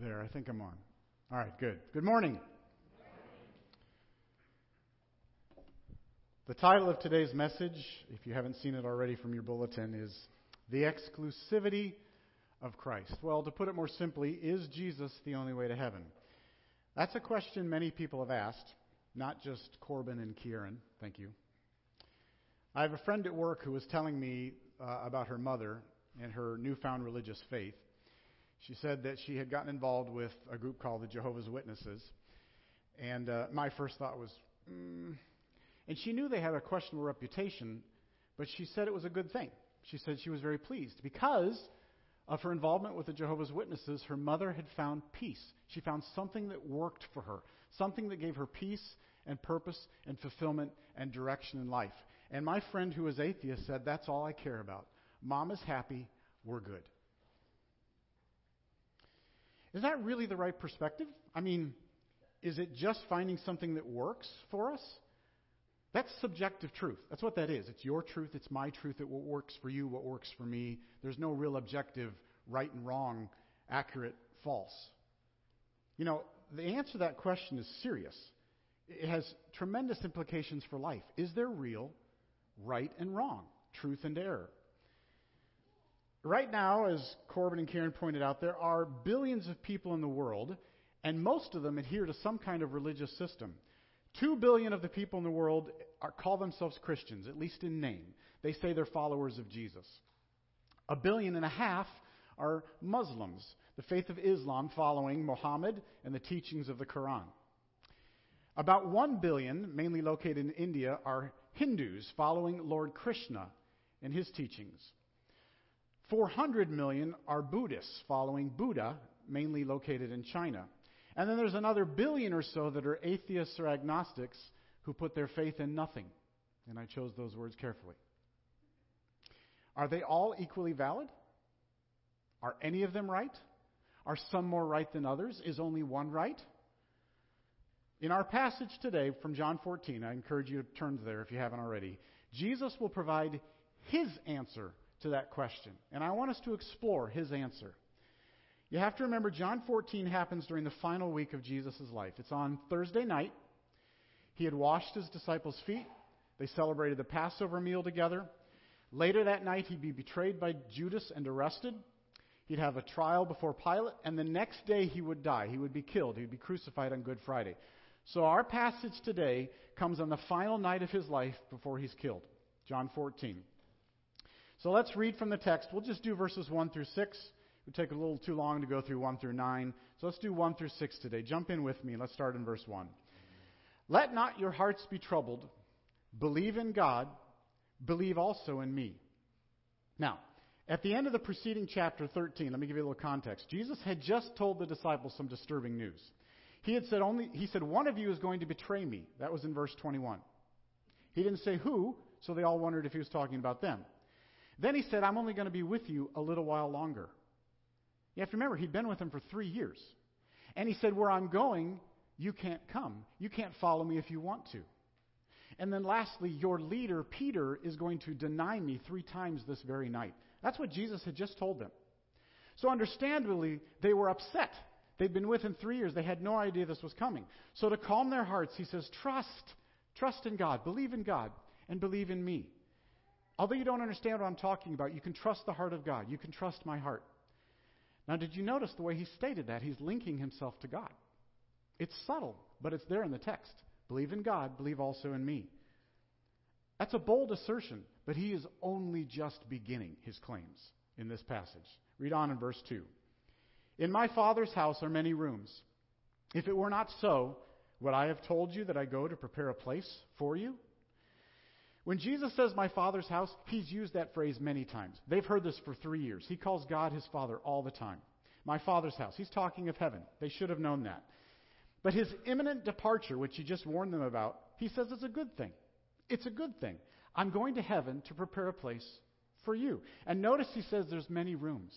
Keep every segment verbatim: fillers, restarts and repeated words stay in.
There, I think I'm on. All right, good. Good morning. Good morning. The title of today's message, if you haven't seen it already from your bulletin, is The Exclusivity of Christ. Well, to put it more simply, is Jesus the only way to heaven? That's a question many people have asked, not just Corbin and Kieran. Thank you. I have a friend at work who was telling me uh, about her mother and her newfound religious faith. She said that she had gotten involved with a group called the Jehovah's Witnesses. And uh, my first thought was, mm. and she knew they had a questionable reputation, but she said it was a good thing. She said she was very pleased. Because of her involvement with the Jehovah's Witnesses, her mother had found peace. She found something that worked for her, something that gave her peace and purpose and fulfillment and direction in life. And my friend who is atheist said, that's all I care about. Mom is happy, we're good. Is that really the right perspective? I mean, is it just finding something that works for us? That's subjective truth. That's what that is. It's your truth. It's my truth. It's what works for you, what works for me. There's no real objective right and wrong, accurate, false. You know, the answer to that question is serious. It has tremendous implications for life. Is there real right and wrong, truth and error? Right now, as Corbin and Karen pointed out, there are billions of people in the world, and most of them adhere to some kind of religious system. Two billion of the people in the world are, call themselves Christians, at least in name. They say they're followers of Jesus. A billion and a half are Muslims, the faith of Islam, following Muhammad and the teachings of the Quran. About one billion, mainly located in India, are Hindus, following Lord Krishna and his teachings. four hundred million are Buddhists, following Buddha, mainly located in China. And then there's another billion or so that are atheists or agnostics who put their faith in nothing. And I chose those words carefully. Are they all equally valid? Are any of them right? Are some more right than others? Is only one right? In our passage today from John fourteen, I encourage you to turn there if you haven't already, Jesus will provide his answer to that question. And I want us to explore his answer. You have to remember John fourteen happens during the final week of Jesus' life. It's on Thursday night. He had washed his disciples' feet. They celebrated the Passover meal together. Later that night, he'd be betrayed by Judas and arrested. He'd have a trial before Pilate. And the next day he would die. He would be killed. He would be crucified on Good Friday. So our passage today comes on the final night of his life before he's killed. John fourteen. So let's read from the text. We'll just do verses one through six. It would take a little too long to go through one through nine. So let's do one through six today. Jump in with me. Let's start in verse one. Let not your hearts be troubled. Believe in God. Believe also in me. Now, at the end of the preceding chapter thirteen, let me give you a little context. Jesus had just told the disciples some disturbing news. He had said only, he said, one of you is going to betray me. That was in verse twenty-one. He didn't say who, so they all wondered if he was talking about them. Then he said, I'm only going to be with you a little while longer. You have to remember, he'd been with them for three years. And he said, where I'm going, you can't come. You can't follow me if you want to. And then lastly, your leader, Peter, is going to deny me three times this very night. That's what Jesus had just told them. So understandably, they were upset. They'd been with him three years. They had no idea this was coming. So to calm their hearts, he says, trust. Trust in God. Believe in God. And believe in me. Although you don't understand what I'm talking about, you can trust the heart of God. You can trust my heart. Now, did you notice the way he stated that? He's linking himself to God. It's subtle, but it's there in the text. Believe in God, believe also in me. That's a bold assertion, but he is only just beginning his claims in this passage. Read on in verse two. In my Father's house are many rooms. If it were not so, would I have told you that I go to prepare a place for you? When Jesus says my Father's house, he's used that phrase many times. They've heard this for three years. He calls God his Father all the time. My Father's house. He's talking of heaven. They should have known that. But his imminent departure, which he just warned them about, he says it's a good thing. It's a good thing. I'm going to heaven to prepare a place for you. And notice he says there's many rooms,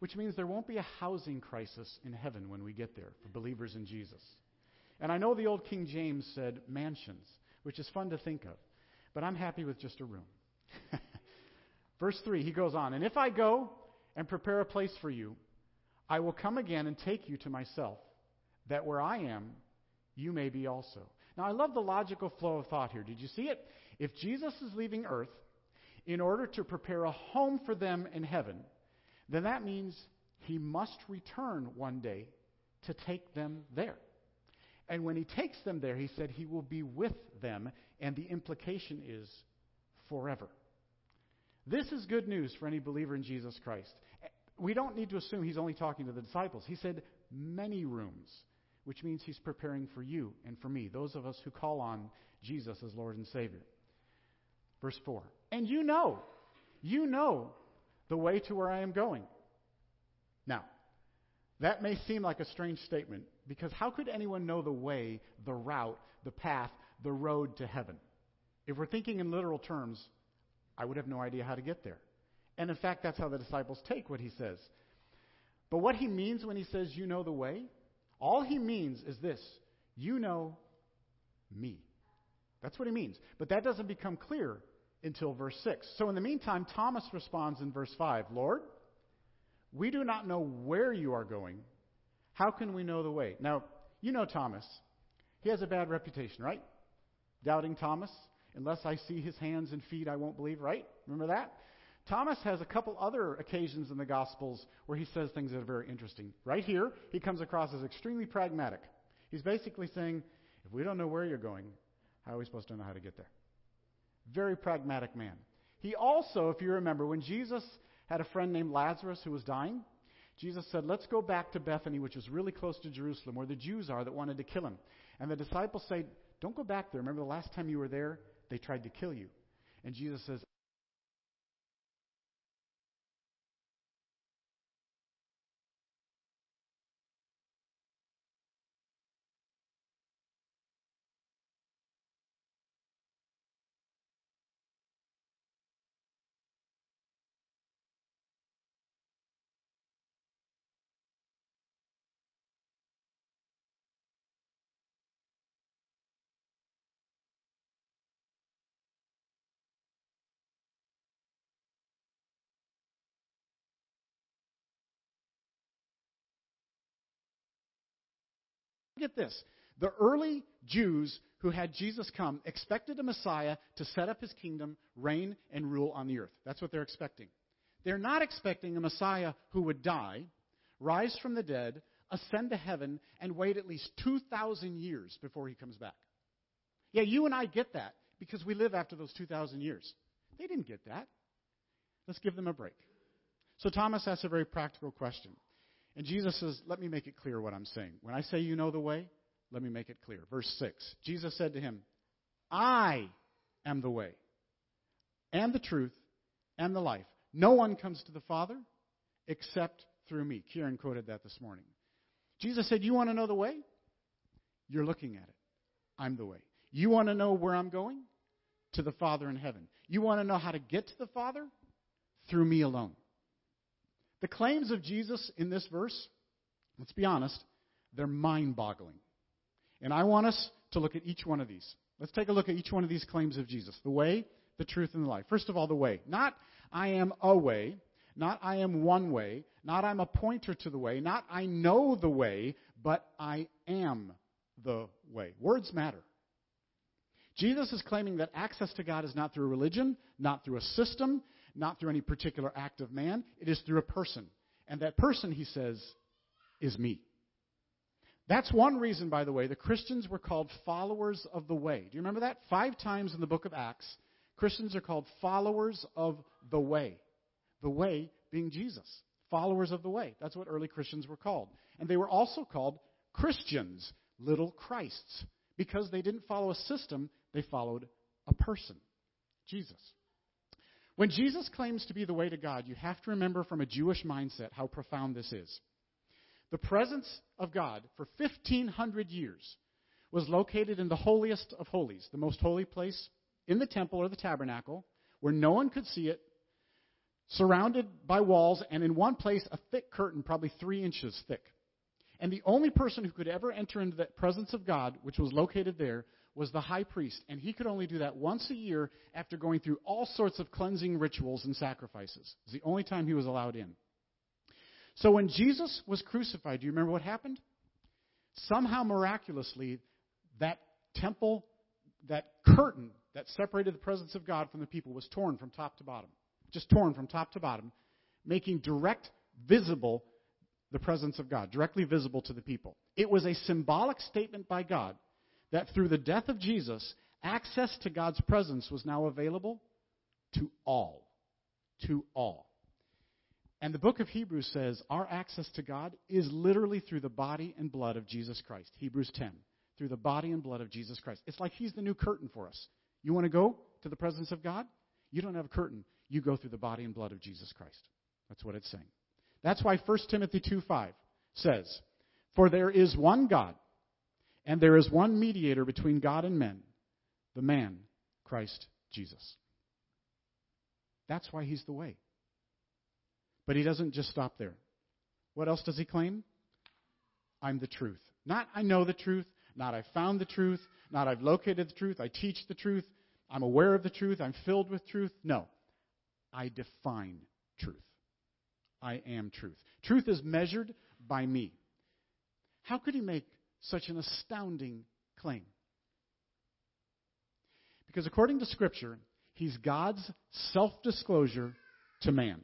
which means there won't be a housing crisis in heaven when we get there for believers in Jesus. And I know the old King James said mansions, which is fun to think of. But I'm happy with just a room. Verse three, he goes on, and if I go and prepare a place for you, I will come again and take you to myself, that where I am, you may be also. Now, I love the logical flow of thought here. Did you see it? If Jesus is leaving earth in order to prepare a home for them in heaven, then that means he must return one day to take them there. And when he takes them there, he said he will be with them, and the implication is forever. This is good news for any believer in Jesus Christ. We don't need to assume he's only talking to the disciples. He said many rooms, which means he's preparing for you and for me, those of us who call on Jesus as Lord and Savior. Verse four, and you know, you know the way to where I am going. Now, that may seem like a strange statement, because how could anyone know the way, the route, the path, the road to heaven? If we're thinking in literal terms, I would have no idea how to get there. And in fact, that's how the disciples take what he says. But what he means when he says, you know the way, all he means is this, you know me. That's what he means. But that doesn't become clear until verse six. So in the meantime, Thomas responds in verse five, Lord, we do not know where you are going. How can we know the way? Now, you know Thomas. He has a bad reputation, right? Doubting Thomas. Unless I see his hands and feet, I won't believe, right? Remember that? Thomas has a couple other occasions in the Gospels where he says things that are very interesting. Right here, he comes across as extremely pragmatic. He's basically saying, if we don't know where you're going, how are we supposed to know how to get there? Very pragmatic man. He also, if you remember, when Jesus had a friend named Lazarus who was dying, Jesus said, let's go back to Bethany, which is really close to Jerusalem, where the Jews are that wanted to kill him. And the disciples say, don't go back there. Remember the last time you were there, they tried to kill you. And Jesus says, get this, the early Jews who had Jesus come expected a Messiah to set up his kingdom, reign, and rule on the earth. That's what they're expecting. They're not expecting a Messiah who would die, rise from the dead, ascend to heaven, and wait at least two thousand years before he comes back. Yeah, you and I get that because we live after those two thousand years. They didn't get that. Let's give them a break. So Thomas asks a very practical question. And Jesus says, let me make it clear what I'm saying. When I say you know the way, let me make it clear. Verse six, Jesus said to him, I am the way and the truth and the life. No one comes to the Father except through me. Kieran quoted that this morning. Jesus said, you want to know the way? You're looking at it. I'm the way. You want to know where I'm going? To the Father in heaven. You want to know how to get to the Father? Through me alone. The claims of Jesus in this verse, let's be honest, they're mind-boggling. And I want us to look at each one of these. Let's take a look at each one of these claims of Jesus. The way, the truth, and the life. First of all, the way. Not, I am a way. Not, I am one way. Not, I'm a pointer to the way. Not, I know the way, but I am the way. Words matter. Jesus is claiming that access to God is not through religion, not through a system, not through any particular act of man. It is through a person. And that person, he says, is me. That's one reason, by the way, the Christians were called followers of the way. Do you remember that? Five times in the book of Acts, Christians are called followers of the way. The way being Jesus. Followers of the way. That's what early Christians were called. And they were also called Christians, little Christs, because they didn't follow a system, they followed a person, Jesus. When Jesus claims to be the way to God, you have to remember from a Jewish mindset how profound this is. The presence of God for fifteen hundred years was located in the holiest of holies, the most holy place in the temple or the tabernacle, where no one could see it, surrounded by walls, and in one place a thick curtain, probably three inches thick. And the only person who could ever enter into the presence of God, which was located there, was the high priest, and he could only do that once a year after going through all sorts of cleansing rituals and sacrifices. It was the only time he was allowed in. So when Jesus was crucified, do you remember what happened? Somehow miraculously, that temple, that curtain that separated the presence of God from the people was torn from top to bottom. Just torn from top to bottom, making direct visible the presence of God, directly visible to the people. It was a symbolic statement by God that through the death of Jesus, access to God's presence was now available to all, to all. And the book of Hebrews says our access to God is literally through the body and blood of Jesus Christ. Hebrews ten, through the body and blood of Jesus Christ. It's like he's the new curtain for us. You want to go to the presence of God? You don't have a curtain. You go through the body and blood of Jesus Christ. That's what it's saying. That's why First Timothy two five says, "For there is one God, and there is one mediator between God and men, the man, Christ Jesus." That's why he's the way. But he doesn't just stop there. What else does he claim? I'm the truth. Not I know the truth, not I found the truth, not I've located the truth, I teach the truth, I'm aware of the truth, I'm filled with truth. No, I define truth. I am truth. Truth is measured by me. How could he make such an astounding claim? Because according to Scripture, he's God's self-disclosure to man.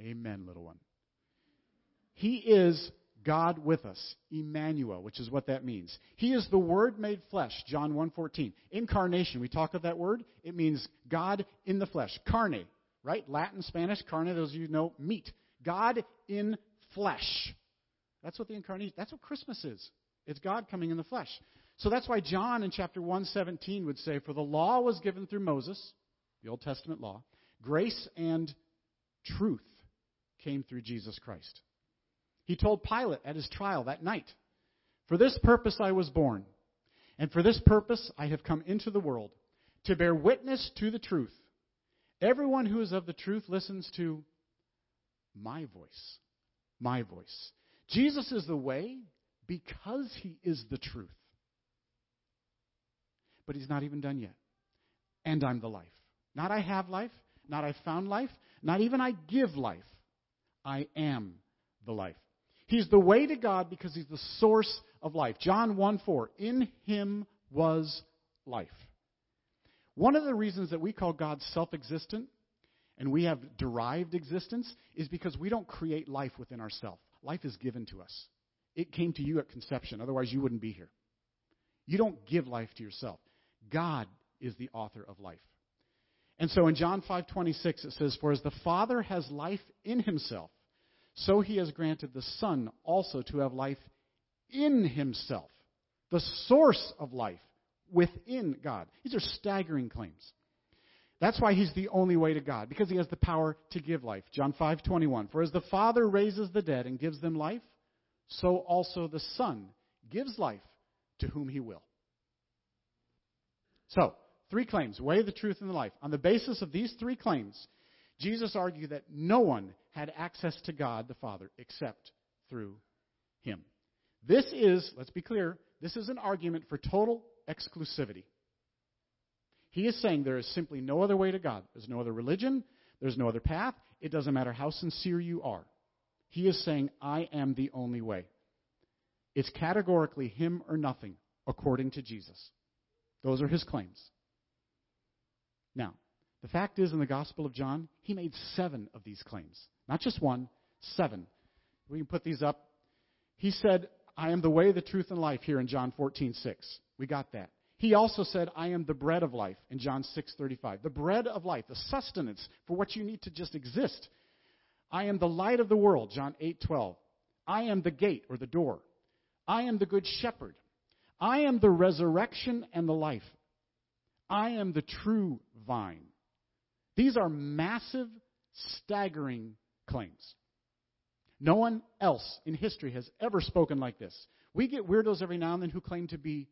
Amen, little one. He is God with us, Emmanuel, which is what that means. He is the Word made flesh, John one fourteen. Incarnation, we talk of that word. It means God in the flesh. Carne, right? Latin, Spanish, carne, those of you who know, meat. God in flesh. That's what the incarnation, that's what Christmas is. It's God coming in the flesh. So that's why John in chapter one seventeen would say, "For the law was given through Moses," the Old Testament law, "grace and truth came through Jesus Christ." He told Pilate at his trial that night, "For this purpose I was born, and for this purpose I have come into the world, to bear witness to the truth. Everyone who is of the truth listens to my voice." My voice. Jesus is the way because he is the truth. But he's not even done yet. "And I'm the life." Not I have life, not I found life, not even I give life. I am the life. He's the way to God because he's the source of life. John one four, "In him was life." One of the reasons that we call God self-existent and we have derived existence is because we don't create life within ourselves. Life is given to us. It came to you at conception. Otherwise, you wouldn't be here. You don't give life to yourself. God is the author of life. And so in John five twenty-six, it says, "For as the Father has life in himself, so he has granted the Son also to have life in himself." The source of life within God. These are staggering claims. That's why he's the only way to God, because he has the power to give life. John five twenty-one, "For as the Father raises the dead and gives them life, so also the Son gives life to whom he will." So, three claims: way, the truth, and the life. On the basis of these three claims, Jesus argued that no one had access to God the Father except through him. This is, let's be clear, this is an argument for total exclusivity. He is saying there is simply no other way to God. There's no other religion. There's no other path. It doesn't matter how sincere you are. He is saying, I am the only way. It's categorically him or nothing, according to Jesus. Those are his claims. Now, the fact is, in the Gospel of John, he made seven of these claims. Not just one, seven. We can put these up. He said, "I am the way, the truth, and life," here in John fourteen six. We got that. He also said, "I am the bread of life," in John six thirty-five. The bread of life, the sustenance for what you need to just exist. "I am the light of the world," John eight twelve. "I am the gate," or the door. "I am the good shepherd." "I am the resurrection and the life." "I am the true vine." These are massive, staggering claims. No one else in history has ever spoken like this. We get weirdos every now and then who claim to be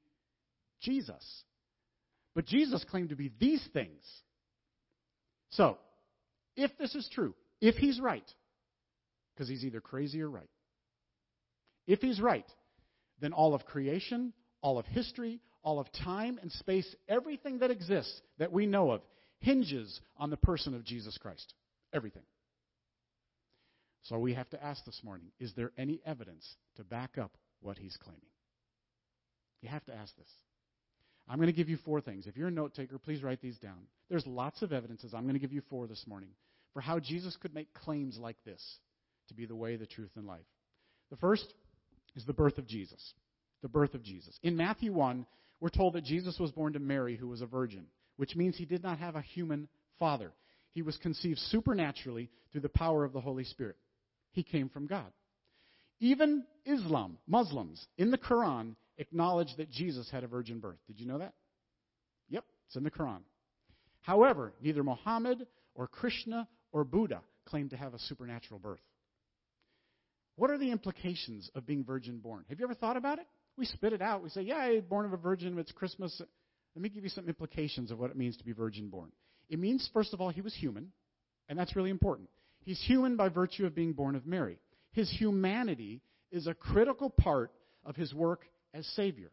Jesus. But Jesus claimed to be these things. So, if this is true, if he's right, because he's either crazy or right, if he's right, then all of creation, all of history, all of time and space, everything that exists that we know of, hinges on the person of Jesus Christ. Everything. So we have to ask this morning, is there any evidence to back up what he's claiming? You have to ask this. I'm going to give you four things. If you're a note taker, please write these down. There's lots of evidences. I'm going to give you four this morning for how Jesus could make claims like this to be the way, the truth, and life. The first is the birth of Jesus. The birth of Jesus. In Matthew one, we're told that Jesus was born to Mary, who was a virgin, which means he did not have a human father. He was conceived supernaturally through the power of the Holy Spirit. He came from God. Even Islam, Muslims, in the Quran, acknowledge that Jesus had a virgin birth. Did you know that? Yep, it's in the Quran. However, neither Muhammad or Krishna or Buddha claim to have a supernatural birth. What are the implications of being virgin born? Have you ever thought about it? We spit it out. We say, yeah, I'm born of a virgin. It's Christmas. Let me give you some implications of what it means to be virgin born. It means, first of all, he was human, and that's really important. He's human by virtue of being born of Mary. His humanity is a critical part of his work as Savior.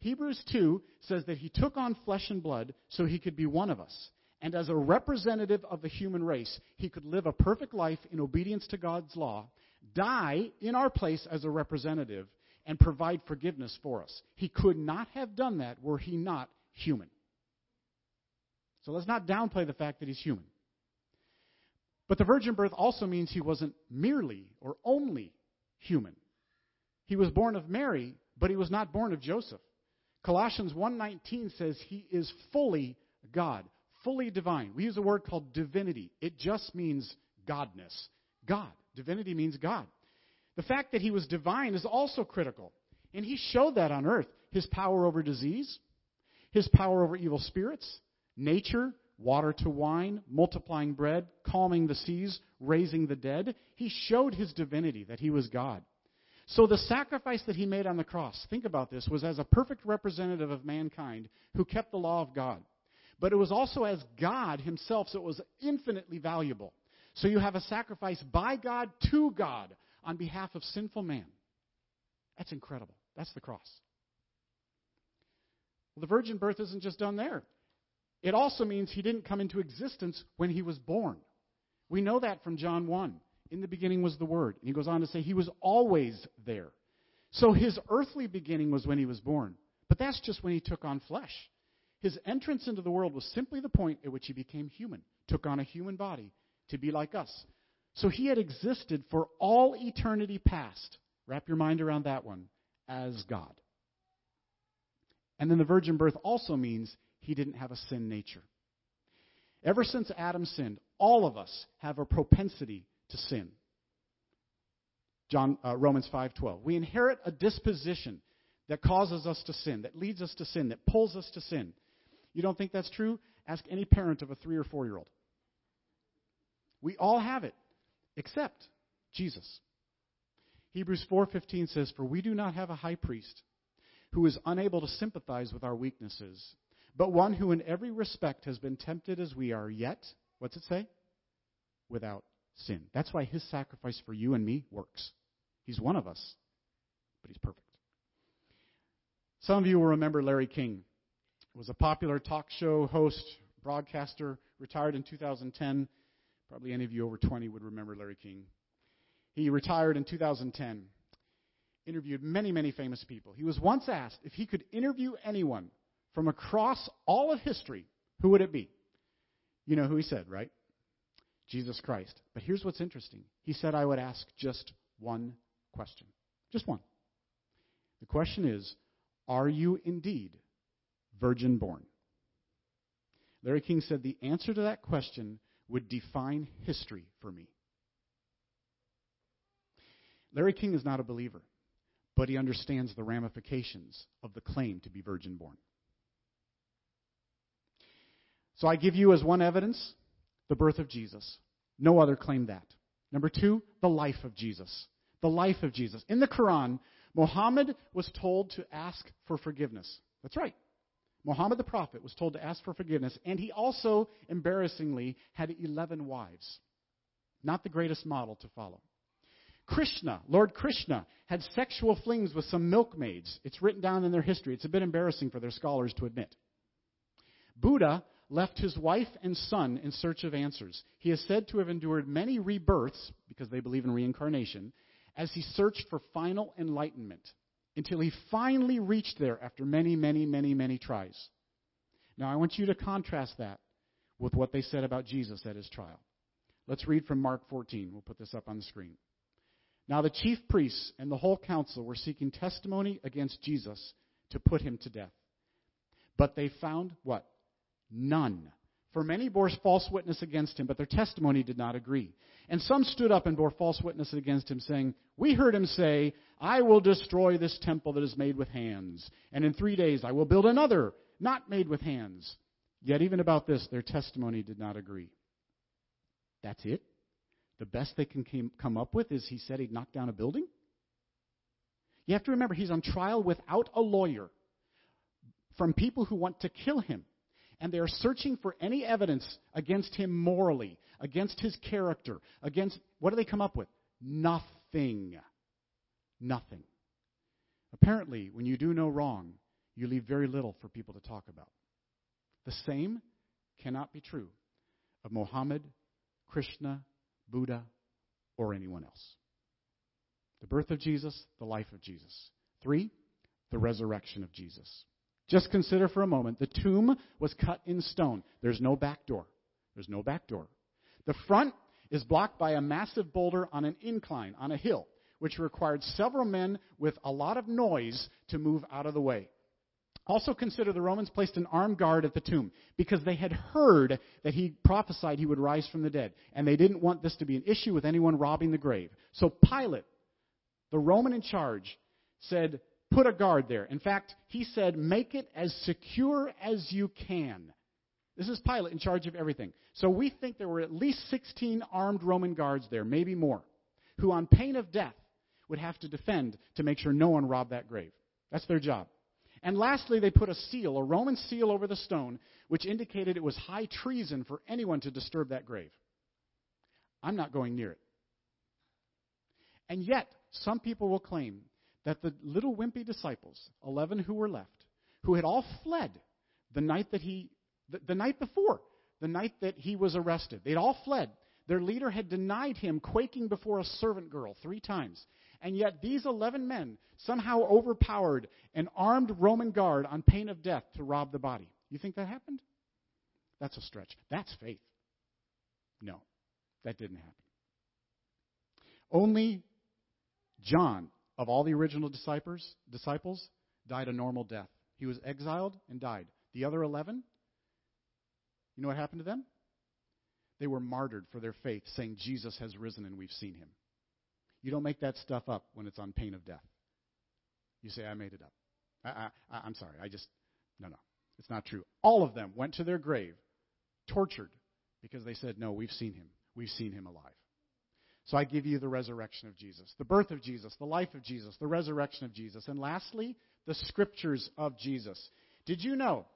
Hebrews two says that he took on flesh and blood so he could be one of us. And as a representative of the human race, he could live a perfect life in obedience to God's law, die in our place as a representative, and provide forgiveness for us. He could not have done that were he not human. So let's not downplay the fact that he's human. But the virgin birth also means he wasn't merely or only human. He was born of Mary, but he was not born of Joseph. Colossians one nineteen says he is fully God, fully divine. We use a word called divinity. It just means godness. God. Divinity means God. The fact that he was divine is also critical. And he showed that on earth. His power over disease, his power over evil spirits, nature, water to wine, multiplying bread, calming the seas, raising the dead. He showed his divinity, that he was God. So the sacrifice that he made on the cross, think about this, was as a perfect representative of mankind who kept the law of God. But it was also as God himself, so it was infinitely valuable. So you have a sacrifice by God to God on behalf of sinful man. That's incredible. That's the cross. Well, the virgin birth isn't just done there. It also means he didn't come into existence when he was born. We know that from John one. In the beginning was the Word. And he goes on to say he was always there. So his earthly beginning was when he was born. But that's just when he took on flesh. His entrance into the world was simply the point at which he became human, took on a human body to be like us. So he had existed for all eternity past. Wrap your mind around that one. As God. And then the virgin birth also means he didn't have a sin nature. Ever since Adam sinned, all of us have a propensity to sin. John, uh, Romans five twelve. We inherit a disposition that causes us to sin, that leads us to sin, that pulls us to sin. You don't think that's true? Ask any parent of a three or four-year-old. We all have it, except Jesus. Hebrews four fifteen says, "For we do not have a high priest who is unable to sympathize with our weaknesses, but one who in every respect has been tempted as we are, yet," what's it say? "Without sin." That's why his sacrifice for you and me works. He's one of us, but he's perfect. Some of you will remember Larry King. He was a popular talk show host, broadcaster, retired in two thousand ten. Probably any of you over twenty would remember Larry King. He retired in two thousand ten, interviewed many, many famous people. He was once asked if he could interview anyone from across all of history, who would it be? You know who he said, right? Jesus Christ. But here's what's interesting. He said, "I would ask just one question." Just one. The question is, are you indeed virgin born? Larry King said, "The answer to that question would define history for me." Larry King is not a believer, but he understands the ramifications of the claim to be virgin born. So I give you as one evidence, the birth of Jesus. No other claimed that. Number two, the life of Jesus. The life of Jesus. In the Quran, Muhammad was told to ask for forgiveness. That's right. Muhammad the prophet was told to ask for forgiveness, and he also, embarrassingly, had eleven wives. Not the greatest model to follow. Krishna, Lord Krishna, had sexual flings with some milkmaids. It's written down in their history. It's a bit embarrassing for their scholars to admit. Buddha left his wife and son in search of answers. He is said to have endured many rebirths, because they believe in reincarnation, as he searched for final enlightenment, until he finally reached there after many, many, many, many tries. Now, I want you to contrast that with what they said about Jesus at his trial. Let's read from Mark fourteen. We'll put this up on the screen. Now, the chief priests and the whole council were seeking testimony against Jesus to put him to death. But they found what? None. For many bore false witness against him, but their testimony did not agree. And some stood up and bore false witness against him, saying, "We heard him say, 'I will destroy this temple that is made with hands, and in three days I will build another, not made with hands.' Yet even about this, their testimony did not agree." That's it? The best they can came, come up with is he said he'd knock down a building? You have to remember, he's on trial without a lawyer from people who want to kill him. And they are searching for any evidence against him morally, against his character, against... What do they come up with? Nothing. Nothing. Apparently, when you do no wrong, you leave very little for people to talk about. The same cannot be true of Muhammad, Krishna, Buddha, or anyone else. The birth of Jesus, the life of Jesus. Three, the resurrection of Jesus. Just consider for a moment, the tomb was cut in stone. There's no back door. There's no back door. The front is blocked by a massive boulder on an incline, on a hill, which required several men with a lot of noise to move out of the way. Also consider the Romans placed an armed guard at the tomb because they had heard that he prophesied he would rise from the dead, and they didn't want this to be an issue with anyone robbing the grave. So Pilate, the Roman in charge, said, "Put a guard there." In fact, he said, "Make it as secure as you can." This is Pilate in charge of everything. So we think there were at least sixteen armed Roman guards there, maybe more, who on pain of death would have to defend to make sure no one robbed that grave. That's their job. And lastly, they put a seal, a Roman seal over the stone, which indicated it was high treason for anyone to disturb that grave. I'm not going near it. And yet, some people will claim that the little wimpy disciples, eleven who were left, who had all fled the night that he, the, the night before, the night that he was arrested. They'd all fled. Their leader had denied him, quaking before a servant girl three times. And yet these eleven men somehow overpowered an armed Roman guard on pain of death to rob the body. You think that happened? That's a stretch. That's faith. No, that didn't happen. Only John, of all the original disciples, disciples, died a normal death. He was exiled and died. The other eleven, you know what happened to them? They were martyred for their faith, saying, "Jesus has risen and we've seen him." You don't make that stuff up when it's on pain of death. You say, "I made it up. I, I, I'm sorry. I just, no, no. It's not true." All of them went to their grave, tortured, because they said, "No, we've seen him. We've seen him alive." So I give you the resurrection of Jesus, the birth of Jesus, the life of Jesus, the resurrection of Jesus, and lastly, the scriptures of Jesus. Did you know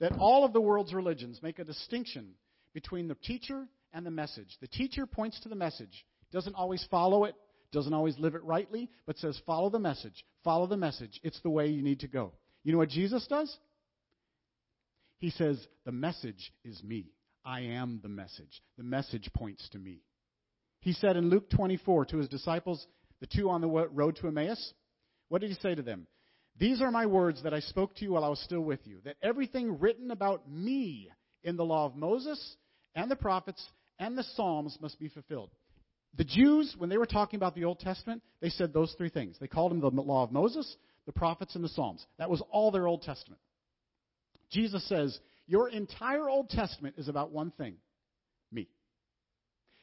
that all of the world's religions make a distinction between the teacher and the message? The teacher points to the message, doesn't always follow it, doesn't always live it rightly, but says, "Follow the message, follow the message. It's the way you need to go." You know what Jesus does? He says, "The message is me. I am the message. The message points to me." He said in Luke twenty-four to his disciples, the two on the road to Emmaus, what did he say to them? "These are my words that I spoke to you while I was still with you, that everything written about me in the law of Moses and the prophets and the Psalms must be fulfilled." The Jews, when they were talking about the Old Testament, they said those three things. They called them the law of Moses, the prophets, and the Psalms. That was all their Old Testament. Jesus says, "Your entire Old Testament is about one thing.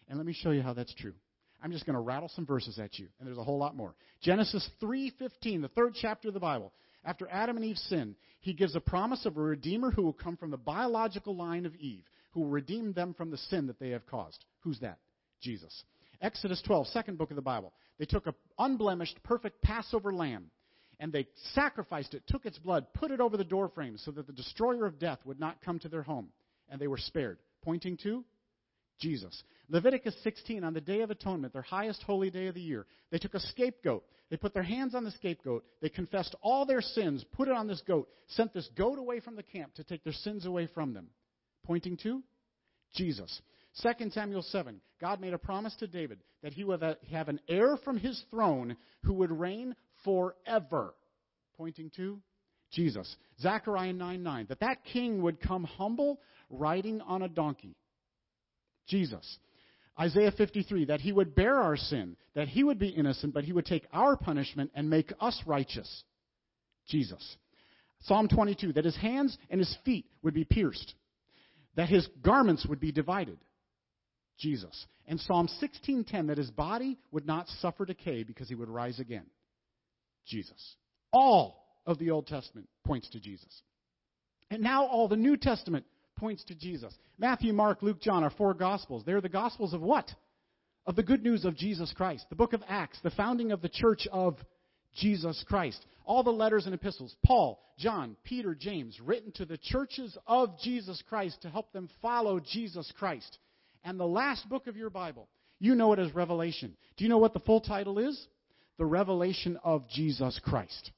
And let me show you how that's true. I'm just going to rattle some verses at you, and there's a whole lot more. Genesis three fifteen, the third chapter of the Bible. After Adam and Eve sinned, he gives a promise of a redeemer who will come from the biological line of Eve, who will redeem them from the sin that they have caused. Who's that? Jesus. Exodus twelve, second book of the Bible. They took an unblemished, perfect Passover lamb, and they sacrificed it, took its blood, put it over the doorframe so that the destroyer of death would not come to their home, and they were spared. Pointing to Jesus. Leviticus sixteen, on the Day of Atonement, their highest holy day of the year, they took a scapegoat. They put their hands on the scapegoat. They confessed all their sins, put it on this goat, sent this goat away from the camp to take their sins away from them. pointing to? Jesus. Second Samuel seven, God made a promise to David that he would have an heir from his throne who would reign forever, pointing to Jesus. Zechariah nine nine, that that king would come humble, riding on a donkey. Jesus. Isaiah fifty-three, that he would bear our sin, that he would be innocent, but he would take our punishment and make us righteous. Jesus. Psalm twenty-two, that his hands and his feet would be pierced, that his garments would be divided. Jesus. And Psalm sixteen ten, that his body would not suffer decay because he would rise again. Jesus. All of the Old Testament points to Jesus. And now all the New Testament points to Jesus. Matthew, Mark, Luke, John are four Gospels. They're the Gospels of what? Of the good news of Jesus Christ. The book of Acts, the founding of the church of Jesus Christ. All the letters and epistles, Paul, John, Peter, James, written to the churches of Jesus Christ to help them follow Jesus Christ. And the last book of your Bible, you know it as Revelation. Do you know what the full title is? The Revelation of Jesus Christ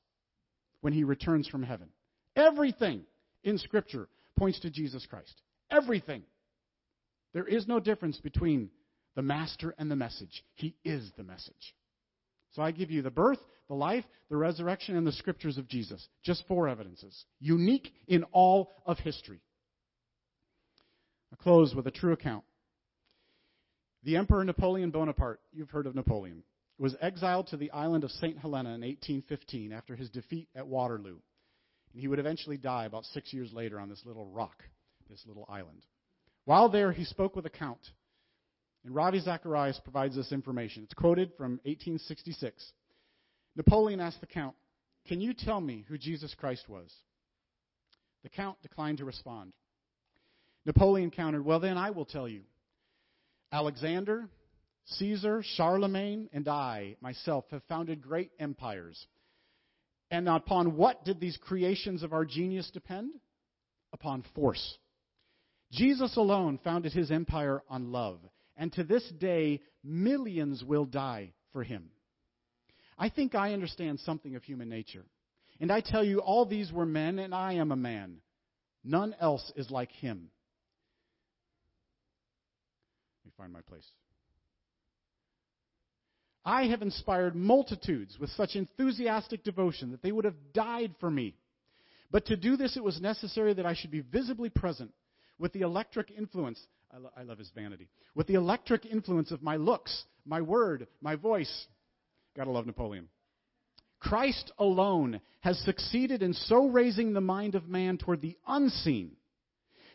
when he returns from heaven. Everything in Scripture points to Jesus Christ. Everything. There is no difference between the master and the message. He is the message. So I give you the birth, the life, the resurrection, and the Scriptures of Jesus. Just four evidences. Unique in all of history. I'll close with a true account. The Emperor Napoleon Bonaparte, you've heard of Napoleon, was exiled to the island of Saint Helena in eighteen fifteen after his defeat at Waterloo. And he would eventually die about six years later on this little rock, this little island. While there, he spoke with a count. And Ravi Zacharias provides this information. It's quoted from eighteen sixty-six. Napoleon asked the count, "Can you tell me who Jesus Christ was?" The count declined to respond. Napoleon countered, "Well, then I will tell you. Alexander, Caesar, Charlemagne, and I, myself, have founded great empires. And upon what did these creations of our genius depend? Upon force. Jesus alone founded his empire on love, and to this day, millions will die for him. I think I understand something of human nature. And I tell you, all these were men, and I am a man. None else is like him." Let me find my place. "I have inspired multitudes with such enthusiastic devotion that they would have died for me. But to do this, it was necessary that I should be visibly present with the electric influence." I, lo- I love his vanity. "With the electric influence of my looks, my word, my voice." Gotta love Napoleon. "Christ alone has succeeded in so raising the mind of man toward the unseen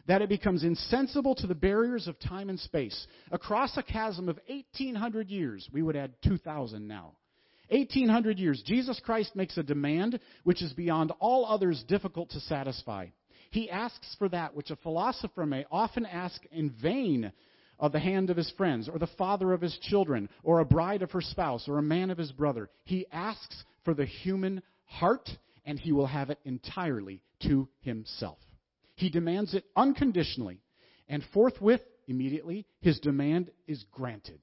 that it becomes insensible to the barriers of time and space. Across a chasm of eighteen hundred years," we would add two thousand now, eighteen hundred years, "Jesus Christ makes a demand which is beyond all others difficult to satisfy. He asks for that which a philosopher may often ask in vain of the hand of his friends, or the father of his children, or a bride of her spouse, or a man of his brother. He asks for the human heart, and he will have it entirely to himself. He demands it unconditionally, and forthwith, immediately, his demand is granted."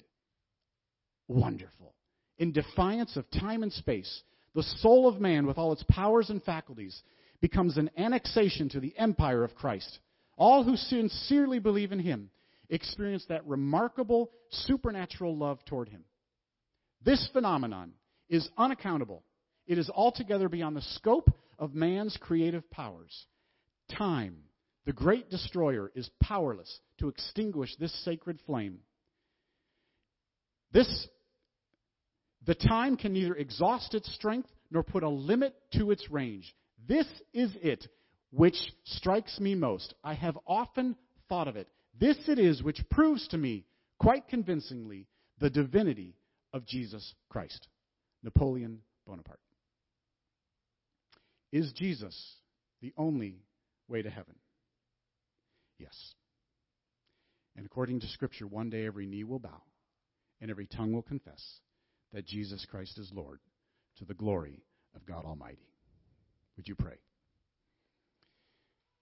Wonderful. "In defiance of time and space, the soul of man, with all its powers and faculties, becomes an annexation to the empire of Christ. All who sincerely believe in him experience that remarkable supernatural love toward him. This phenomenon is unaccountable. It is altogether beyond the scope of man's creative powers. Time, the great destroyer, is powerless to extinguish this sacred flame. This, the time can neither exhaust its strength nor put a limit to its range. This is it which strikes me most. I have often thought of it. This it is which proves to me quite convincingly the divinity of Jesus Christ." Napoleon Bonaparte. Is Jesus the only way to heaven? Yes. And according to Scripture, one day every knee will bow and every tongue will confess that Jesus Christ is Lord, to the glory of God Almighty. Would you pray?